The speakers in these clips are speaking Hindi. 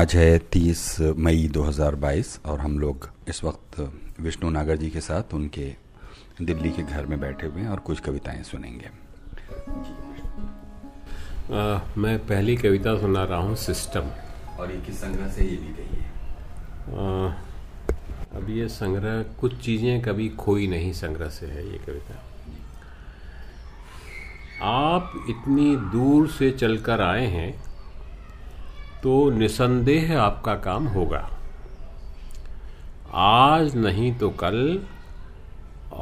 आज है 30 मई 2022 और हम लोग इस वक्त विष्णु नागर जी के साथ उनके दिल्ली के घर में बैठे हुए हैं और कुछ कविताएं सुनेंगे। मैं पहली कविता सुना रहा हूँ सिस्टम, और एक ही संग्रह से ये भी गई है। अब ये संग्रह कुछ चीज़ें कभी खोई नहीं संग्रह से है ये कविता। आप इतनी दूर से चलकर आए हैं तो निसंदेह आपका काम होगा, आज नहीं तो कल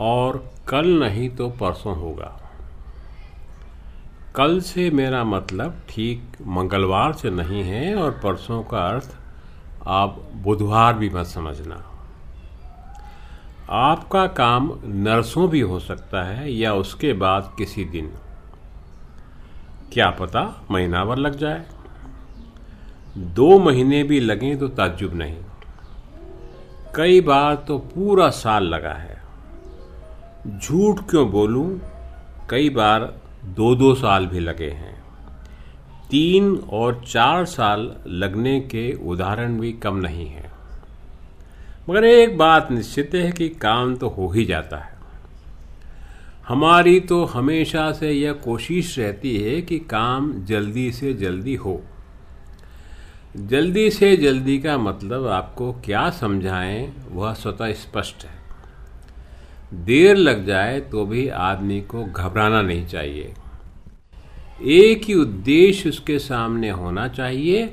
और कल नहीं तो परसों होगा। कल से मेरा मतलब ठीक मंगलवार से नहीं है, और परसों का अर्थ आप बुधवार भी मत समझना। आपका काम नरसों भी हो सकता है या उसके बाद किसी दिन, क्या पता महीना भर लग जाए, 2 महीने भी लगें तो ताज्जुब नहीं, कई बार तो पूरा साल लगा है। झूठ क्यों बोलूं, कई बार 2-2 साल भी लगे हैं, 3 और 4 साल लगने के उदाहरण भी कम नहीं है। मगर एक बात निश्चित है कि काम तो हो ही जाता है। हमारी तो हमेशा से यह कोशिश रहती है कि काम जल्दी से जल्दी हो। जल्दी से जल्दी का मतलब आपको क्या समझाएं वह स्वतः स्पष्ट है। देर लग जाए तो भी आदमी को घबराना नहीं चाहिए। एक ही उद्देश्य उसके सामने होना चाहिए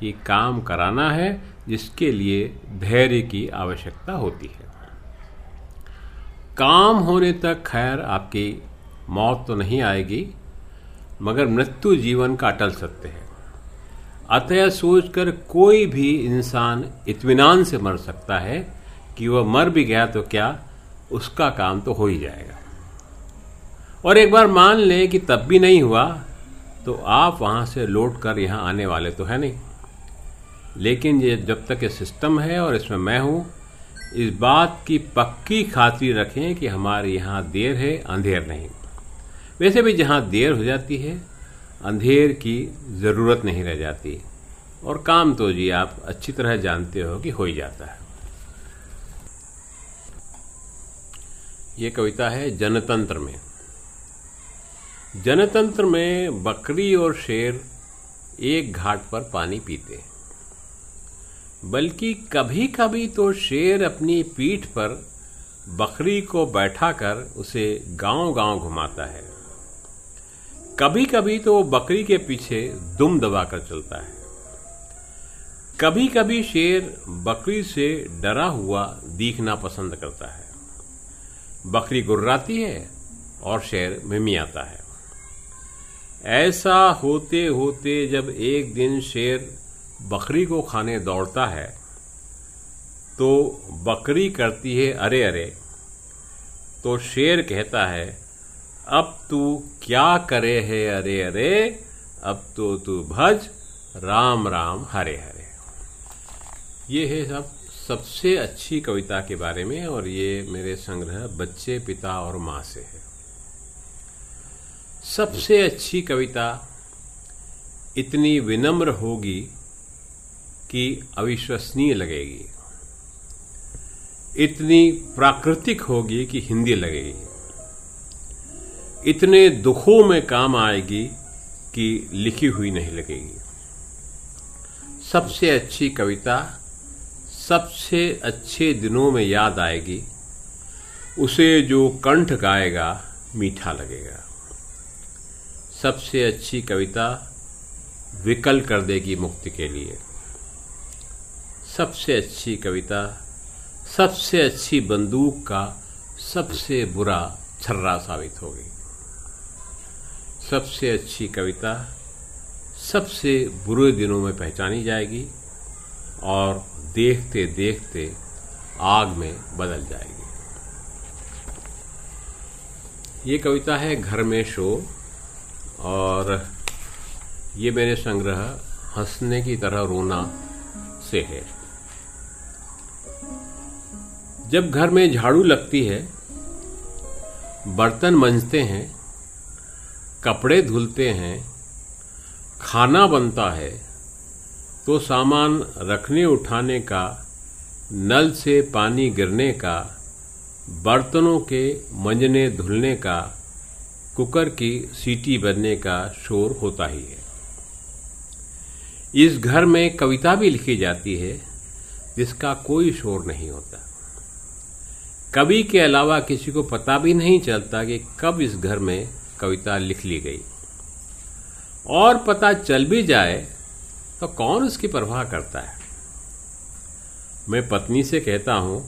कि काम कराना है, जिसके लिए धैर्य की आवश्यकता होती है। काम होने तक खैर आपकी मौत तो नहीं आएगी, मगर मृत्यु जीवन का अटल सत्य है। अतः सोचकर कोई भी इंसान इत्मीनान से मर सकता है कि वह मर भी गया तो क्या, उसका काम तो हो ही जाएगा। और एक बार मान लें कि तब भी नहीं हुआ तो आप वहाँ से लौटकर यहाँ आने वाले तो है नहीं। लेकिन ये जब तक ये सिस्टम है और इसमें मैं हूँ, इस बात की पक्की खातिर रखें कि हमारे यहाँ देर है, अंधेर नहीं। वैसे भी जहाँ देर हो जाती है अंधेर की ज़रूरत नहीं रह जाती, और काम तो जी आप अच्छी तरह जानते हो कि हो ही जाता है। ये कविता है जनतंत्र में। जनतंत्र में बकरी और शेर एक घाट पर पानी पीते, बल्कि कभी कभी तो शेर अपनी पीठ पर बकरी को बैठाकर उसे गांव-गांव घुमाता है। कभी कभी तो वो बकरी के पीछे दुम दबाकर चलता है। कभी कभी शेर बकरी से डरा हुआ दिखना पसंद करता है। बकरी गुर्राती है और शेर मिमियाता है। ऐसा होते होते जब एक दिन शेर बकरी को खाने दौड़ता है तो बकरी करती है अरे अरे, तो शेर कहता है अब तू क्या करे है अरे अरे, अब तो तू भज राम राम हरे हरे। ये है सबसे अच्छी कविता के बारे में, और ये मेरे संग्रह बच्चे पिता और माँ से है। सबसे अच्छी कविता इतनी विनम्र होगी कि अविश्वसनीय लगेगी, इतनी प्राकृतिक होगी कि हिंदी लगेगी, इतने दुखों में काम आएगी कि लिखी हुई नहीं लगेगी। सबसे अच्छी कविता सबसे अच्छे दिनों में याद आएगी, उसे जो कंठ गाएगा मीठा लगेगा। सबसे अच्छी कविता विकल कर देगी मुक्ति के लिए। सबसे अच्छी कविता सबसे अच्छी बंदूक का सबसे बुरा छर्रा साबित होगी। सबसे अच्छी कविता सबसे बुरे दिनों में पहचानी जाएगी और देखते देखते आग में बदल जाएगी। ये कविता है घर में शो, और ये मेरे संग्रह हंसने की तरह रोना से है। जब घर में झाड़ू लगती है, बर्तन मंजते हैं, कपड़े धुलते हैं, खाना बनता है, तो सामान रखने उठाने का, नल से पानी गिरने का, बर्तनों के मंजने धुलने का, कुकर की सीटी बजने का शोर होता ही है। इस घर में कविता भी लिखी जाती है जिसका कोई शोर नहीं होता। कवि के अलावा किसी को पता भी नहीं चलता कि कब इस घर में कविता लिख ली गई, और पता चल भी जाए तो कौन उसकी परवाह करता है। मैं पत्नी से कहता हूँ,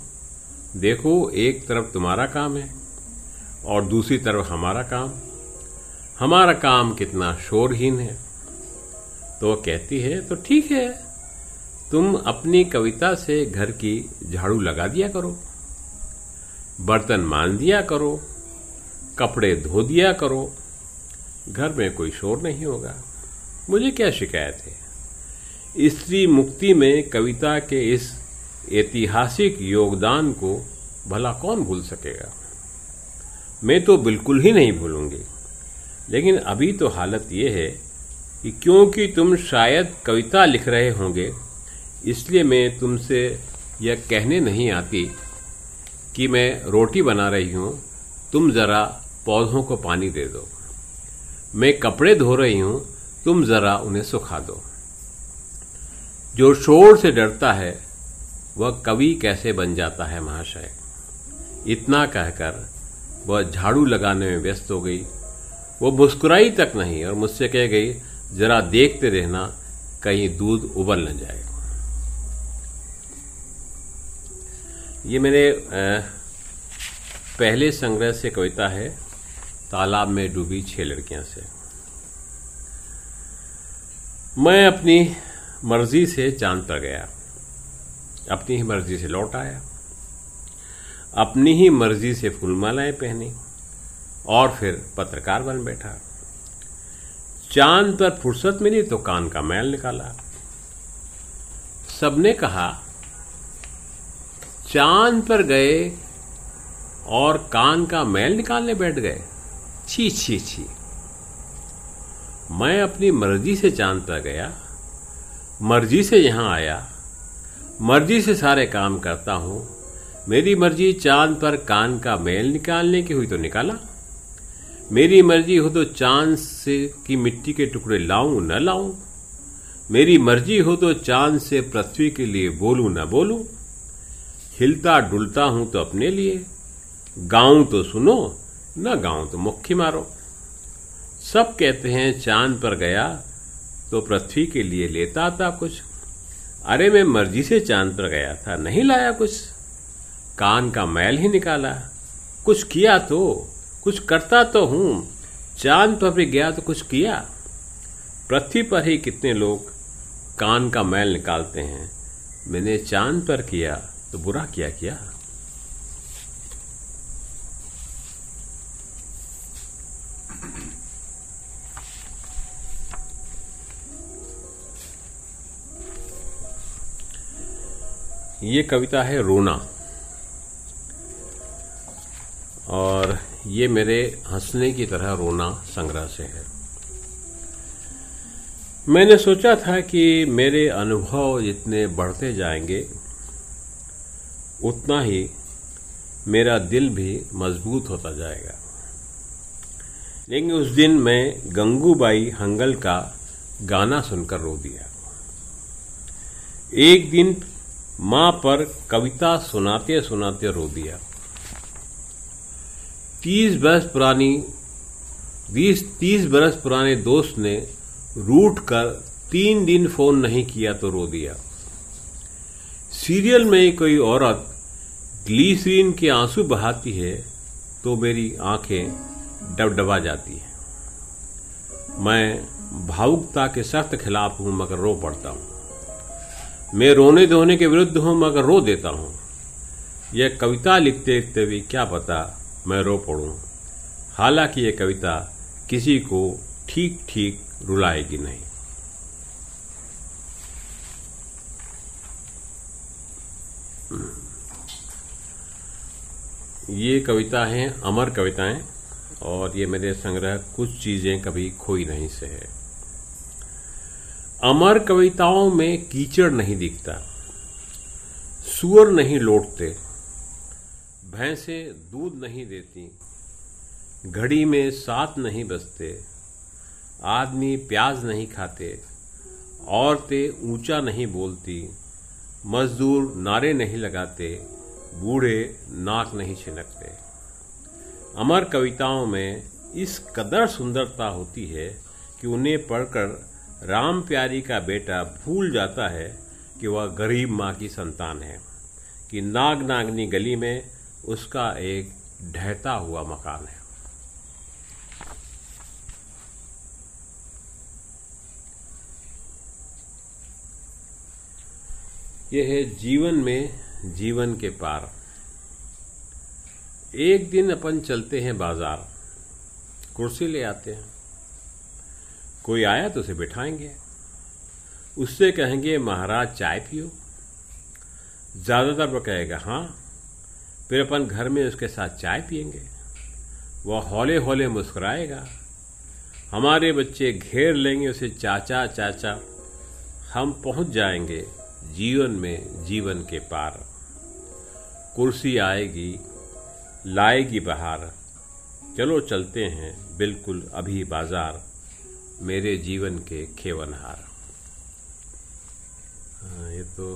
देखो एक तरफ तुम्हारा काम है और दूसरी तरफ हमारा काम। हमारा काम कितना शोरहीन है। तो वह कहती है, तो ठीक है, तुम अपनी कविता से घर की झाड़ू लगा दिया करो, बर्तन मान दिया करो, कपड़े धो दिया करो, घर में कोई शोर नहीं होगा। मुझे क्या शिकायत है। स्त्री मुक्ति में कविता के इस ऐतिहासिक योगदान को भला कौन भूल सकेगा। मैं तो बिल्कुल ही नहीं भूलूंगी। लेकिन अभी तो हालत ये है कि क्योंकि तुम शायद कविता लिख रहे होंगे, इसलिए मैं तुमसे यह कहने नहीं आती कि मैं रोटी बना रही हूँ, तुम ज़रा पौधों को पानी दे दो। मैं कपड़े धो रही हूँ, तुम ज़रा उन्हें सुखा दो। जो शोर से डरता है वह कवि कैसे बन जाता है महाशय। इतना कहकर वह झाड़ू लगाने में व्यस्त हो गई। वो मुस्कुराई तक नहीं और मुझसे कह गई, जरा देखते रहना कहीं दूध उबल न जाए। ये मेरे पहले संग्रह से कविता है, तालाब में डूबी 6 लड़कियां से। मैं अपनी मर्जी से चांद पर गया, अपनी ही मर्जी से लौट आया, अपनी ही मर्जी से फूलमालाएं पहनी और फिर पत्रकार बन बैठा। चांद पर फुर्सत मिली तो कान का मैल निकाला। सबने कहा, चांद पर गए और कान का मैल निकालने बैठ गए, छी छी छी। मैं अपनी मर्जी से चांद पर गया, मर्जी से यहाँ आया, मर्जी से सारे काम करता हूँ। मेरी मर्जी चांद पर कान का मैल निकालने की हुई तो निकाला, मेरी मर्जी हो तो चांद से की मिट्टी के टुकड़े लाऊं न लाऊं, मेरी मर्जी हो तो चांद से पृथ्वी के लिए बोलूं न बोलूं। हिलता डुलता हूं तो अपने लिए, गाऊं तो सुनो न गाऊं तो मुक्खी मारो। सब कहते हैं चांद पर गया तो पृथ्वी के लिए लेता आता कुछ। अरे मैं मर्जी से चांद पर गया था, नहीं लाया कुछ, कान का मैल ही निकाला। कुछ किया तो, कुछ करता तो हूँ। चांद पर भी गया तो कुछ किया। पृथ्वी पर ही कितने लोग कान का मैल निकालते हैं। मैंने चांद पर किया तो बुरा क्या किया। ये कविता है रोना, और ये मेरे हंसने की तरह रोना संग्रह से है। मैंने सोचा था कि मेरे अनुभव जितने बढ़ते जाएंगे उतना ही मेरा दिल भी मजबूत होता जाएगा। लेकिन उस दिन मैं गंगूबाई हंगल का गाना सुनकर रो दिया। एक दिन माँ पर कविता सुनाते सुनाते रो दिया। 30 बरस पुराने दोस्त ने रूठ कर 3 दिन फोन नहीं किया तो रो दिया। सीरियल में कोई औरत ग्लिसरीन के आंसू बहाती है तो मेरी आंखें डबडबा जाती है। मैं भावुकता के सख्त खिलाफ हूं मगर रो पड़ता हूं। मैं रोने धोने के विरुद्ध हूं मगर रो देता हूं। यह कविता लिखते लिखते भी क्या पता मैं रो पड़ूं। हालांकि यह कविता किसी को ठीक ठीक रुलाएगी नहीं। ये कविता हैं अमर कविताएं, और ये मेरे संग्रह कुछ चीजें कभी खोई नहीं से है। अमर कविताओं में कीचड़ नहीं दिखता, सूअर नहीं लौटते, भैंसें दूध नहीं देती, घड़ी में साथ नहीं बसते, आदमी प्याज नहीं खाते, औरतें ऊंचा नहीं बोलती, मजदूर नारे नहीं लगाते, बूढ़े नाक नहीं छिनकते। अमर कविताओं में इस कदर सुंदरता होती है कि उन्हें पढ़कर राम प्यारी का बेटा भूल जाता है कि वह गरीब माँ की संतान है, कि नाग नागनी गली में उसका एक ढहता हुआ मकान है। यह है जीवन में जीवन के पार। एक दिन अपन चलते हैं बाजार, कुर्सी ले आते हैं, कोई आया तो उसे बिठाएंगे, उससे कहेंगे महाराज चाय पियो, ज़्यादातर वो कहेगा हाँ, फिर अपन घर में उसके साथ चाय पियेंगे। वह हौले हौले मुस्कुराएगा, हमारे बच्चे घेर लेंगे उसे चाचा चाचा, हम पहुंच जाएंगे जीवन में जीवन के पार। कुर्सी आएगी, लाएगी बहार, चलो चलते हैं बिल्कुल अभी बाजार, मेरे जीवन के खेवनहार। ये तो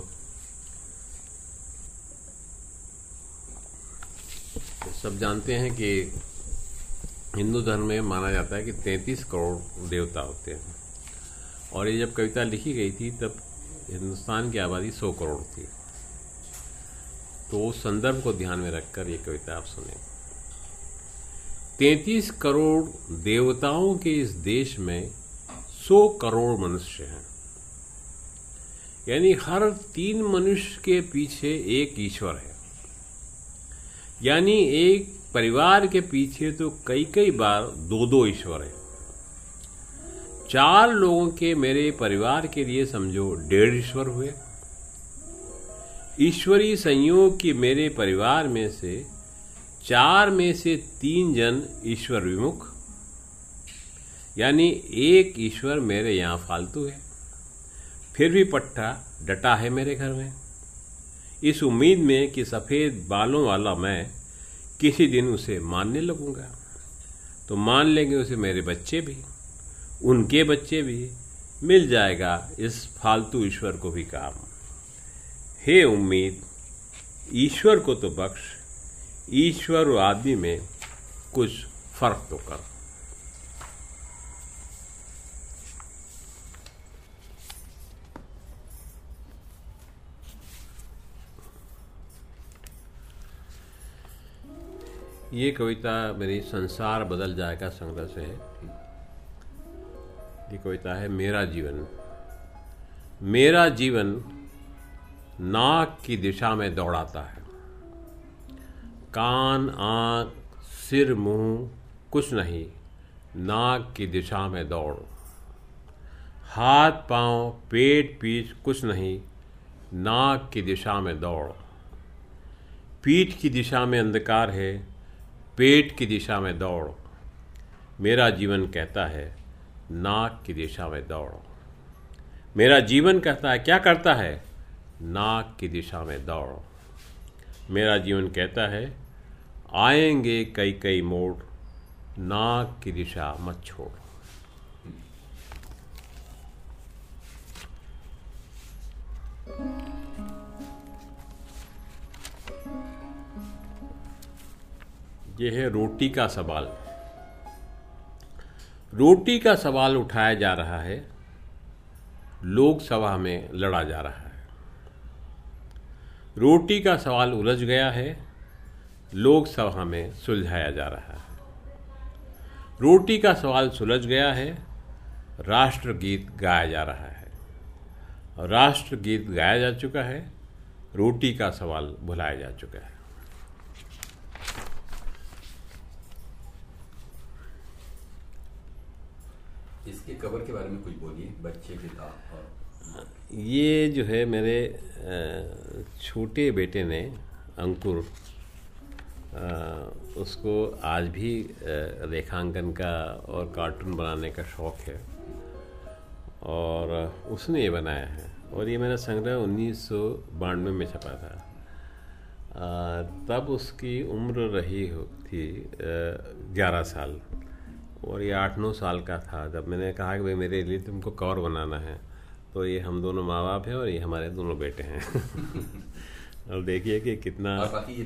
सब जानते हैं कि हिंदू धर्म में माना जाता है कि 33 करोड़ देवता होते हैं, और ये जब कविता लिखी गई थी तब हिंदुस्तान की आबादी 100 करोड़ थी। तो उस संदर्भ को ध्यान में रखकर ये कविता आप सुने। 33 करोड़ देवताओं के इस देश में 100 करोड़ मनुष्य हैं, यानी हर 3 मनुष्य के पीछे एक ईश्वर है, यानी एक परिवार के पीछे तो कई कई बार 2-2 ईश्वर है। 4 लोगों के मेरे परिवार के लिए समझो 1.5 ईश्वर हुए। ईश्वरीय संयोग की मेरे परिवार में से 4 में से 3 जन ईश्वर विमुख, यानी एक ईश्वर मेरे यहाँ फालतू है, फिर भी पट्टा डटा है मेरे घर में, इस उम्मीद में कि सफ़ेद बालों वाला मैं किसी दिन उसे मानने लगूंगा, तो मान लेंगे उसे मेरे बच्चे भी, उनके बच्चे भी, मिल जाएगा इस फालतू ईश्वर को भी काम। हे उम्मीद, ईश्वर को तो बख्श, ईश्वर और आदमी में कुछ फर्क तो कर। ये कविता मेरी संसार बदल जाएगा संग्रह से है। ये कविता है मेरा जीवन। मेरा जीवन नाक की दिशा में दौड़ाता है, कान, आँख, सिर, मुंह कुछ नहीं, नाक की दिशा में दौड़, हाथ, पाँव, पेट, पीठ कुछ नहीं, नाक की दिशा में दौड़, पीठ की दिशा में अंधकार है, पेट की दिशा में दौड़, मेरा जीवन कहता है नाक की दिशा में दौड़ो। मेरा जीवन कहता है क्या करता है? नाक की दिशा में दौड़ो। मेरा जीवन कहता है आएंगे कई कई मोड़, नाक की दिशा मत छोड़। यह है रोटी का सवाल। रोटी का सवाल उठाया जा रहा है, लोकसभा में लड़ा जा रहा है। रोटी का सवाल उलझ गया है, लोकसभा में सुलझाया जा रहा है। रोटी का सवाल सुलझ गया है, राष्ट्रगीत गाया जा रहा है। राष्ट्रगीत गाया जा चुका है, रोटी का सवाल भुलाया जा चुका है। इसके कवर के बारे में कुछ बोलिए, बच्चे किताब। ये जो है मेरे छोटे बेटे ने, अंकुर, उसको आज भी रेखांकन का और कार्टून बनाने का शौक़ है। और उसने ये बनाया है। और ये मेरा संग्रह 1992 में छपा था। तब उसकी उम्र रही थी 11 साल और ये 8-9 साल का था जब मैंने कहा कि भाई मेरे लिए तुमको कवर बनाना है। तो ये हम दोनों माँ बाप हैं और ये हमारे दोनों बेटे हैं। और देखिए कि कितना। और बाकी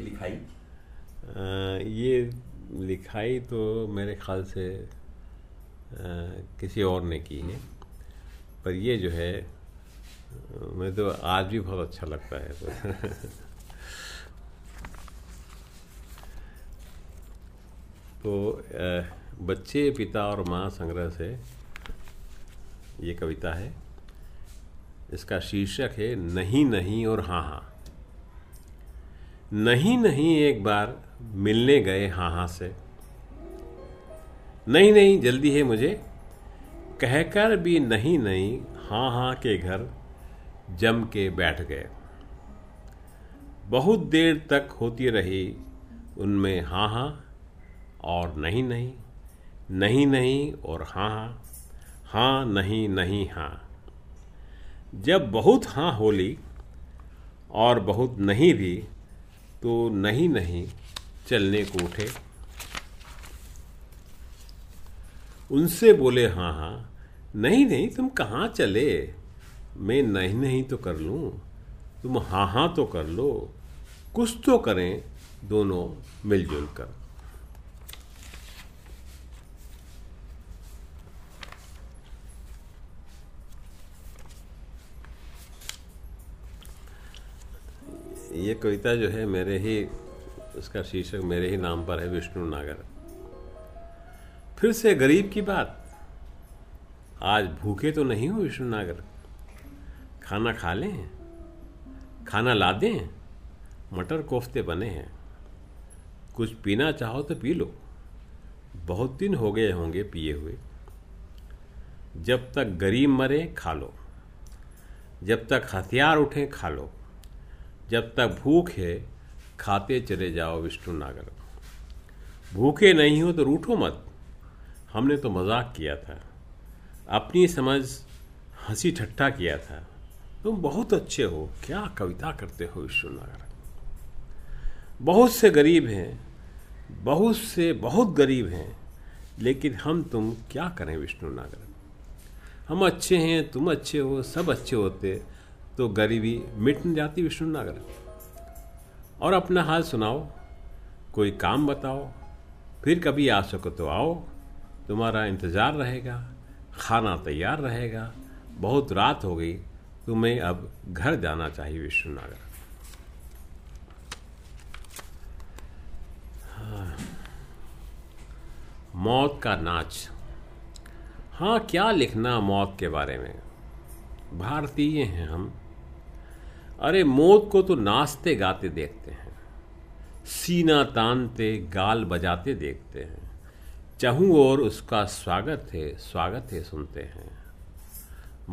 ये लिखाई तो मेरे ख्याल से किसी और ने की है, पर ये जो है मैं तो आज भी बहुत अच्छा लगता है। तो बच्चे पिता और माँ संग्रह से ये कविता है। इसका शीर्षक है नहीं नहीं और हाँ हाँ। नहीं नहीं एक बार मिलने गए हाँ हाँ से, नहीं नहीं जल्दी है मुझे कहकर भी नहीं नहीं हाँ हाँ के घर जम के बैठ गए। बहुत देर तक होती रही उनमें हाँ हाँ और नहीं नहीं, नहीं नहीं और हाँ हाँ, हाँ नहीं नहीं हाँ। जब बहुत हाँ हो ली और बहुत नहीं भी तो नहीं नहीं चलने को उठे। उनसे बोले हाँ हाँ नहीं नहीं तुम कहाँ चले, मैं नहीं नहीं तो कर लूँ, तुम हाँ हाँ तो कर लो, कुछ तो करें दोनों मिलजुल कर। ये कविता जो है मेरे ही, उसका शीर्षक मेरे ही नाम पर है, विष्णु नागर। फिर से गरीब की बात, आज भूखे तो नहीं हो विष्णु नागर, खाना खा लें, खाना ला दें, मटर कोफ्ते बने हैं, कुछ पीना चाहो तो पी लो, बहुत दिन हो गए होंगे पिए हुए। जब तक गरीब मरे खा लो, जब तक हथियार उठे खा लो, जब तक भूख है खाते चले जाओ विष्णु नागर। भूखे नहीं हो तो रूठो मत, हमने तो मजाक किया था, अपनी समझ हंसी ठट्ठा किया था, तुम बहुत अच्छे हो, क्या कविता करते हो विष्णु नागर। बहुत से गरीब हैं, बहुत से बहुत गरीब हैं, लेकिन हम तुम क्या करें विष्णु नागर। हम अच्छे हैं, तुम अच्छे हो, सब अच्छे होते तो गरीबी मिट न जाती विष्णु नागर। और अपना हाल सुनाओ, कोई काम बताओ, फिर कभी आ सको तो आओ, तुम्हारा इंतज़ार रहेगा, खाना तैयार रहेगा, बहुत रात हो गई, तुम्हें अब घर जाना चाहिए विष्णु नागर। हाँ। मौत का नाच। हाँ क्या लिखना मौत के बारे में, भारतीय हैं हम। अरे मौत को तो नाचते गाते देखते हैं, सीना तानते गाल बजाते देखते हैं, चाहूं और उसका स्वागत है सुनते हैं।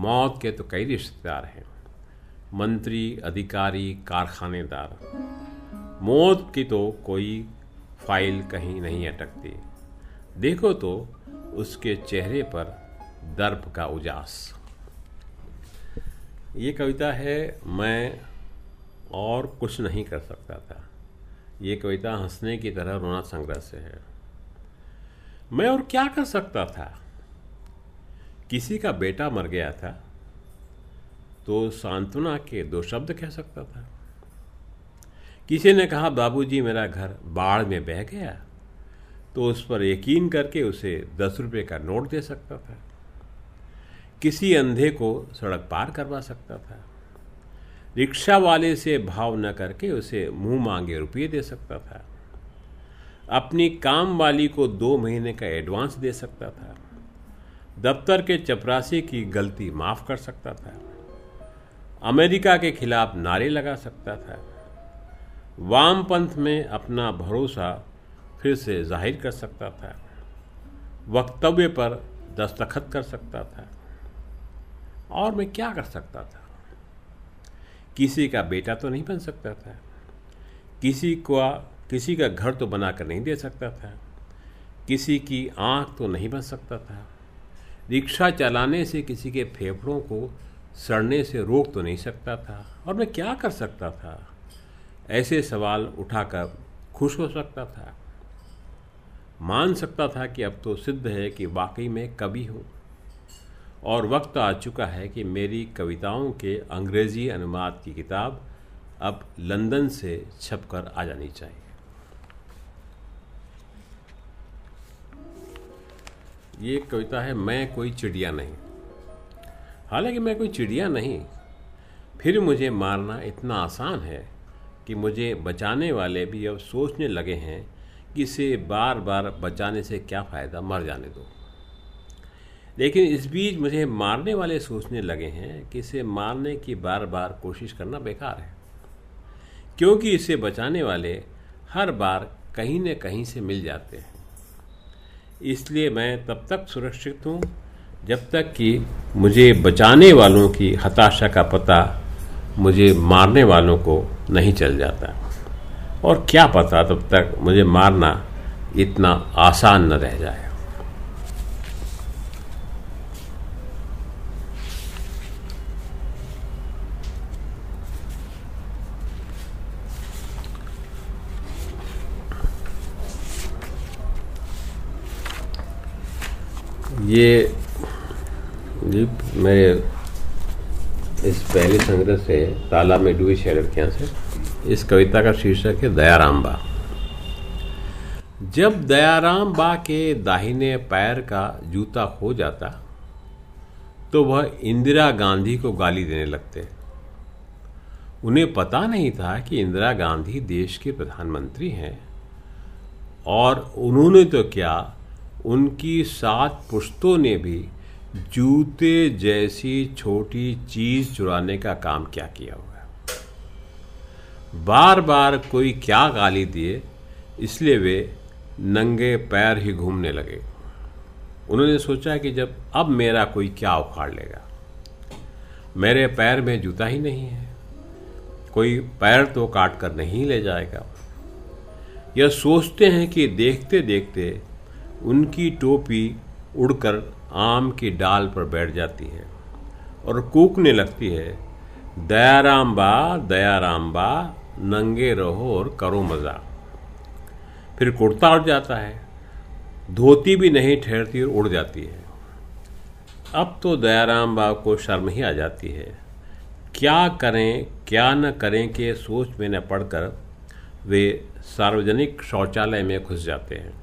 मौत के तो कई रिश्तेदार हैं, मंत्री, अधिकारी, कारखानेदार। मौत की तो कोई फाइल कहीं नहीं अटकती, देखो तो उसके चेहरे पर दर्प का उजास। ये कविता है मैं और कुछ नहीं कर सकता था। ये कविता हंसने की तरह रोना संग्रह से है। मैं और क्या कर सकता था, किसी का बेटा मर गया था तो सांत्वना के 2 शब्द कह सकता था। किसी ने कहा बाबूजी मेरा घर बाढ़ में बह गया तो उस पर यकीन करके उसे 10 रुपये का नोट दे सकता था। किसी अंधे को सड़क पार करवा सकता था, रिक्शा वाले से भाव न करके उसे मुंह मांगे रुपये दे सकता था। अपनी काम वाली को 2 महीने का एडवांस दे सकता था। दफ्तर के चपरासी की गलती माफ़ कर सकता था। अमेरिका के खिलाफ नारे लगा सकता था। वामपंथ में अपना भरोसा फिर से जाहिर कर सकता था। वक्तव्य पर दस्तखत कर सकता था। और मैं क्या कर सकता था, किसी का बेटा तो नहीं बन सकता था, किसी का घर तो बनाकर नहीं दे सकता था, किसी की आँख तो नहीं बन सकता था, रिक्शा चलाने से किसी के फेफड़ों को सड़ने से रोक तो नहीं सकता था, और मैं क्या कर सकता था? ऐसे सवाल उठाकर खुश हो सकता था, मान सकता था कि अब तो सिद्ध है कि वाकई में कवि हूँ, और वक्त आ चुका है कि मेरी कविताओं के अंग्रेज़ी अनुवाद की किताब अब लंदन से छपकर आ जानी चाहिए। ये कविता है मैं कोई चिड़िया नहीं। हालांकि मैं कोई चिड़िया नहीं, फिर मुझे मारना इतना आसान है कि मुझे बचाने वाले भी अब सोचने लगे हैं कि इसे बार बार बचाने से क्या फ़ायदा, मर जाने दो। लेकिन इस बीच मुझे मारने वाले सोचने लगे हैं कि इसे मारने की बार बार कोशिश करना बेकार है, क्योंकि इसे बचाने वाले हर बार कहीं न कहीं से मिल जाते हैं। इसलिए मैं तब तक सुरक्षित हूँ जब तक कि मुझे बचाने वालों की हताशा का पता मुझे मारने वालों को नहीं चल जाता, और क्या पता तब तक मुझे मारना इतना आसान न रह जाए। ये मेरे इस पहले संग्रह से तालाब में डूबी शेर के यहाँ से इस कविता का शीर्षक है दयाराम बा। जब दयाराम बा के दाहिने पैर का जूता खो जाता तो वह इंदिरा गांधी को गाली देने लगते। उन्हें पता नहीं था कि इंदिरा गांधी देश के प्रधानमंत्री हैं, और उन्होंने तो क्या, उनकी 7 पुश्तों ने भी जूते जैसी छोटी चीज़ चुराने का काम क्या किया होगा। बार बार कोई क्या गाली दिए, इसलिए वे नंगे पैर ही घूमने लगे। उन्होंने सोचा कि जब अब मेरा कोई क्या उखाड़ लेगा, मेरे पैर में जूता ही नहीं है, कोई पैर तो काट कर नहीं ले जाएगा। यह सोचते हैं कि देखते देखते उनकी टोपी उड़कर आम की डाल पर बैठ जाती है और कूकने लगती है, दयाराम बा नंगे रहो और करो मज़ा। फिर कुर्ता उड़ जाता है, धोती भी नहीं ठहरती और उड़ जाती है। अब तो दयाराम बा को शर्म ही आ जाती है। क्या करें क्या न करें के सोच में न पड़कर वे सार्वजनिक शौचालय में घुस जाते हैं।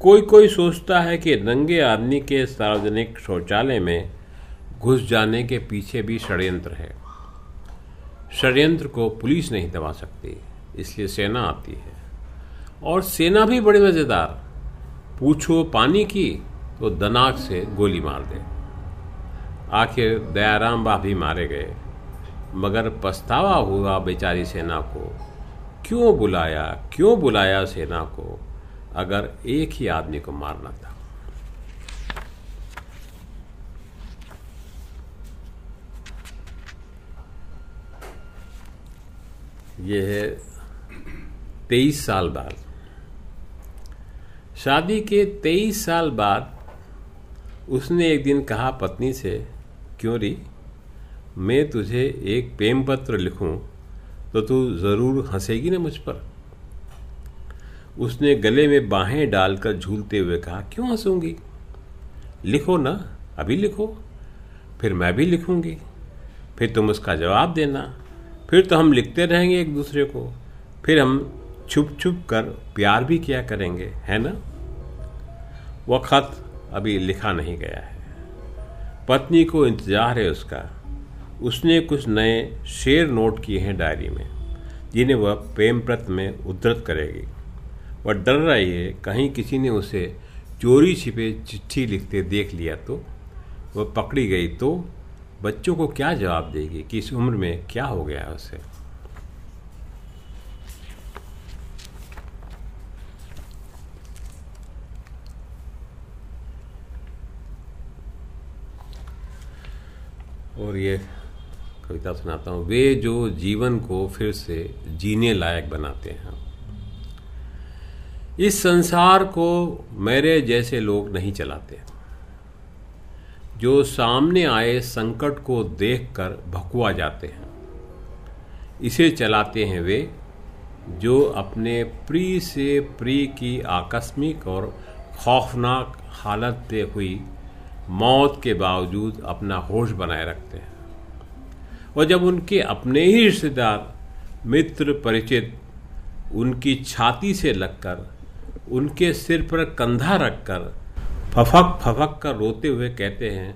कोई कोई सोचता है कि नंगे आदमी के सार्वजनिक शौचालय में घुस जाने के पीछे भी षड्यंत्र है। षड्यंत्र को पुलिस नहीं दबा सकती, इसलिए सेना आती है, और सेना भी बड़े मज़ेदार, पूछो पानी की तो दनाक से गोली मार दे। आखिर दयाराम बा भी मारे गए, मगर पछतावा हुआ बेचारी सेना को। क्यों बुलाया सेना को, अगर एक ही आदमी को मारना था। यह है 23 साल बाद, शादी के 23 साल बाद उसने एक दिन कहा पत्नी से, क्यों री, मैं तुझे एक प्रेम पत्र लिखूं तो तू ज़रूर हंसेगी ना मुझ पर। उसने गले में बाहें डालकर झूलते हुए कहा, क्यों हंसूंगी, लिखो ना, अभी लिखो, फिर मैं भी लिखूंगी, फिर तुम उसका जवाब देना, फिर तो हम लिखते रहेंगे एक दूसरे को, फिर हम छुप छुप कर प्यार भी किया करेंगे, है ना। वह खत अभी लिखा नहीं गया है, पत्नी को इंतज़ार है उसका। उसने कुछ नए शेर नोट किए हैं डायरी में, जिन्हें वह प्रेम पत्र में उद्धृत करेगी। वह डर रही है कहीं किसी ने उसे चोरी छिपे चिट्ठी लिखते देख लिया तो, वह पकड़ी गई तो बच्चों को क्या जवाब देगी कि इस उम्र में क्या हो गया है उसे। और ये कविता सुनाता हूँ, वे जो जीवन को फिर से जीने लायक बनाते हैं। इस संसार को मेरे जैसे लोग नहीं चलाते। जो सामने आए संकट को देखकर भकुआ जाते हैं। इसे चलाते हैं वे जो अपने प्रिय से प्रिय की आकस्मिक और खौफनाक हालत में हुई मौत के बावजूद अपना होश बनाए रखते हैं। और जब उनके अपने ही रिश्तेदार, मित्र, परिचित उनकी छाती से लगकर, उनके सिर पर कंधा रखकर फफक फफक कर रोते हुए कहते हैं,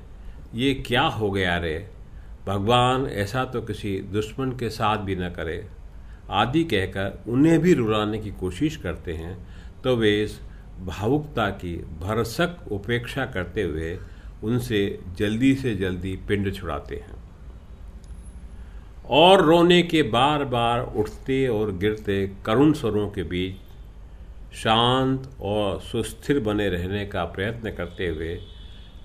ये क्या हो गया रे भगवान, ऐसा तो किसी दुश्मन के साथ भी न करे आदि कहकर उन्हें भी रुलाने की कोशिश करते हैं, तो वे इस भावुकता की भरसक उपेक्षा करते हुए उनसे जल्दी से जल्दी पिंड छुड़ाते हैं। और रोने के बार बार उठते और गिरते करुण स्वरों के बीच शांत और सुस्थिर बने रहने का प्रयत्न करते हुए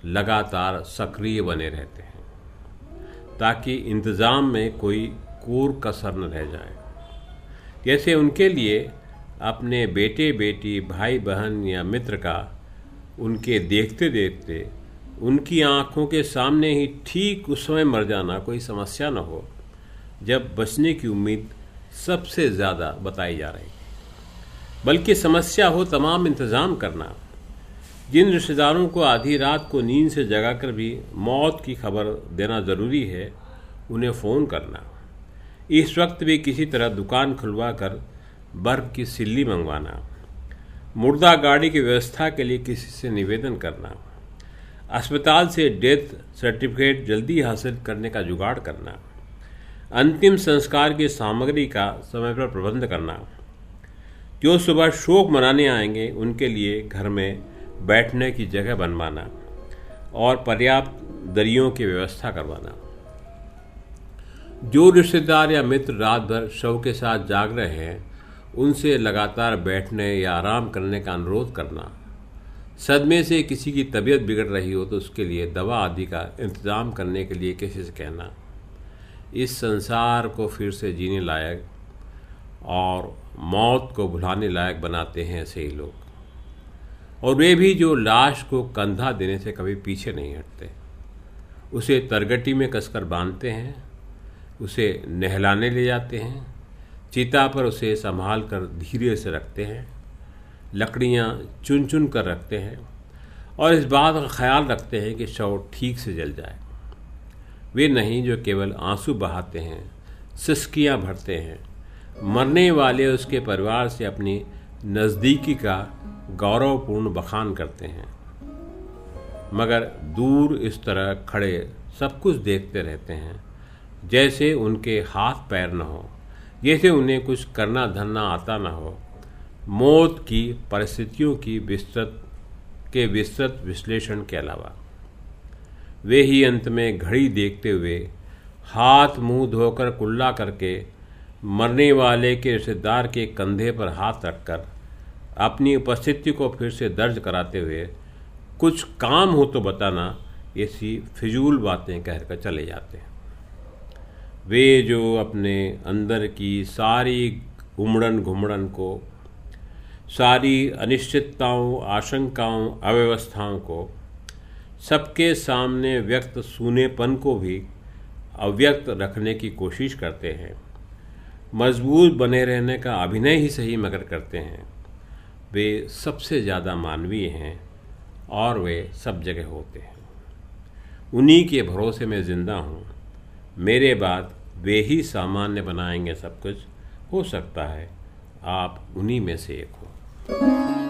लगातार सक्रिय बने रहते हैं ताकि इंतज़ाम में कोई कोर कसर न रह जाए। जैसे उनके लिए अपने बेटे बेटी, भाई बहन या मित्र का उनके देखते देखते उनकी आँखों के सामने ही ठीक उस समय मर जाना कोई समस्या न हो जब बचने की उम्मीद सबसे ज़्यादा बताई जा रही, बल्कि समस्या हो तमाम इंतज़ाम करना। जिन रिश्तेदारों को आधी रात को नींद से जगाकर भी मौत की खबर देना ज़रूरी है, उन्हें फ़ोन करना, इस वक्त भी किसी तरह दुकान खुलवा कर बर्फ़ की सिल्ली मंगवाना, मुर्दा गाड़ी की व्यवस्था के लिए किसी से निवेदन करना, अस्पताल से डेथ सर्टिफिकेट जल्दी हासिल करने का जुगाड़ करना, अंतिम संस्कार की सामग्री का समय पर प्रबंध करना। जो सुबह शोक मनाने आएंगे उनके लिए घर में बैठने की जगह बनवाना और पर्याप्त दरियों की व्यवस्था करवाना। जो रिश्तेदार या मित्र रात भर शव के साथ जाग रहे हैं उनसे लगातार बैठने या आराम करने का अनुरोध करना। सदमे से किसी की तबीयत बिगड़ रही हो तो उसके लिए दवा आदि का इंतज़ाम करने के लिए किसी से कहना। इस संसार को फिर से जीने लायक और मौत को भुलाने लायक बनाते हैं ऐसे ही लोग, और वे भी जो लाश को कंधा देने से कभी पीछे नहीं हटते, उसे तरगटी में कसकर बांधते हैं, उसे नहलाने ले जाते हैं, चिता पर उसे संभाल कर धीरे से रखते हैं, लकड़ियाँ चुन चुन कर रखते हैं और इस बात का ख्याल रखते हैं कि शव ठीक से जल जाए। वे नहीं जो केवल आंसू बहाते हैं, सिसकियाँ भरते हैं, मरने वाले उसके परिवार से अपनी नज़दीकी का गौरवपूर्ण बखान करते हैं, मगर दूर इस तरह खड़े सब कुछ देखते रहते हैं जैसे उनके हाथ पैर न हो, जैसे उन्हें कुछ करना धरना आता न हो। मौत की परिस्थितियों की विस्तृत विश्लेषण के अलावा वे ही अंत में घड़ी देखते हुए हाथ मुंह धोकर कुल्ला करके मरने वाले के रिश्तेदार के कंधे पर हाथ रखकर अपनी उपस्थिति को फिर से दर्ज कराते हुए कुछ काम हो तो बताना ऐसी फिजूल बातें कहकर चले जाते हैं। वे जो अपने अंदर की सारी उमड़न घुमड़न को, सारी अनिश्चितताओं, आशंकाओं, अव्यवस्थाओं को, सबके सामने व्यक्त सूनेपन को भी अव्यक्त रखने की कोशिश करते हैं, मजबूत बने रहने का अभिनय ही सही मगर करते हैं। वे सबसे ज़्यादा मानवीय हैं और वे सब जगह होते हैं। उन्हीं के भरोसे में ज़िंदा हूँ, मेरे बाद वे ही सामान्य बनाएंगे सब कुछ, हो सकता है आप उन्हीं में से एक हो।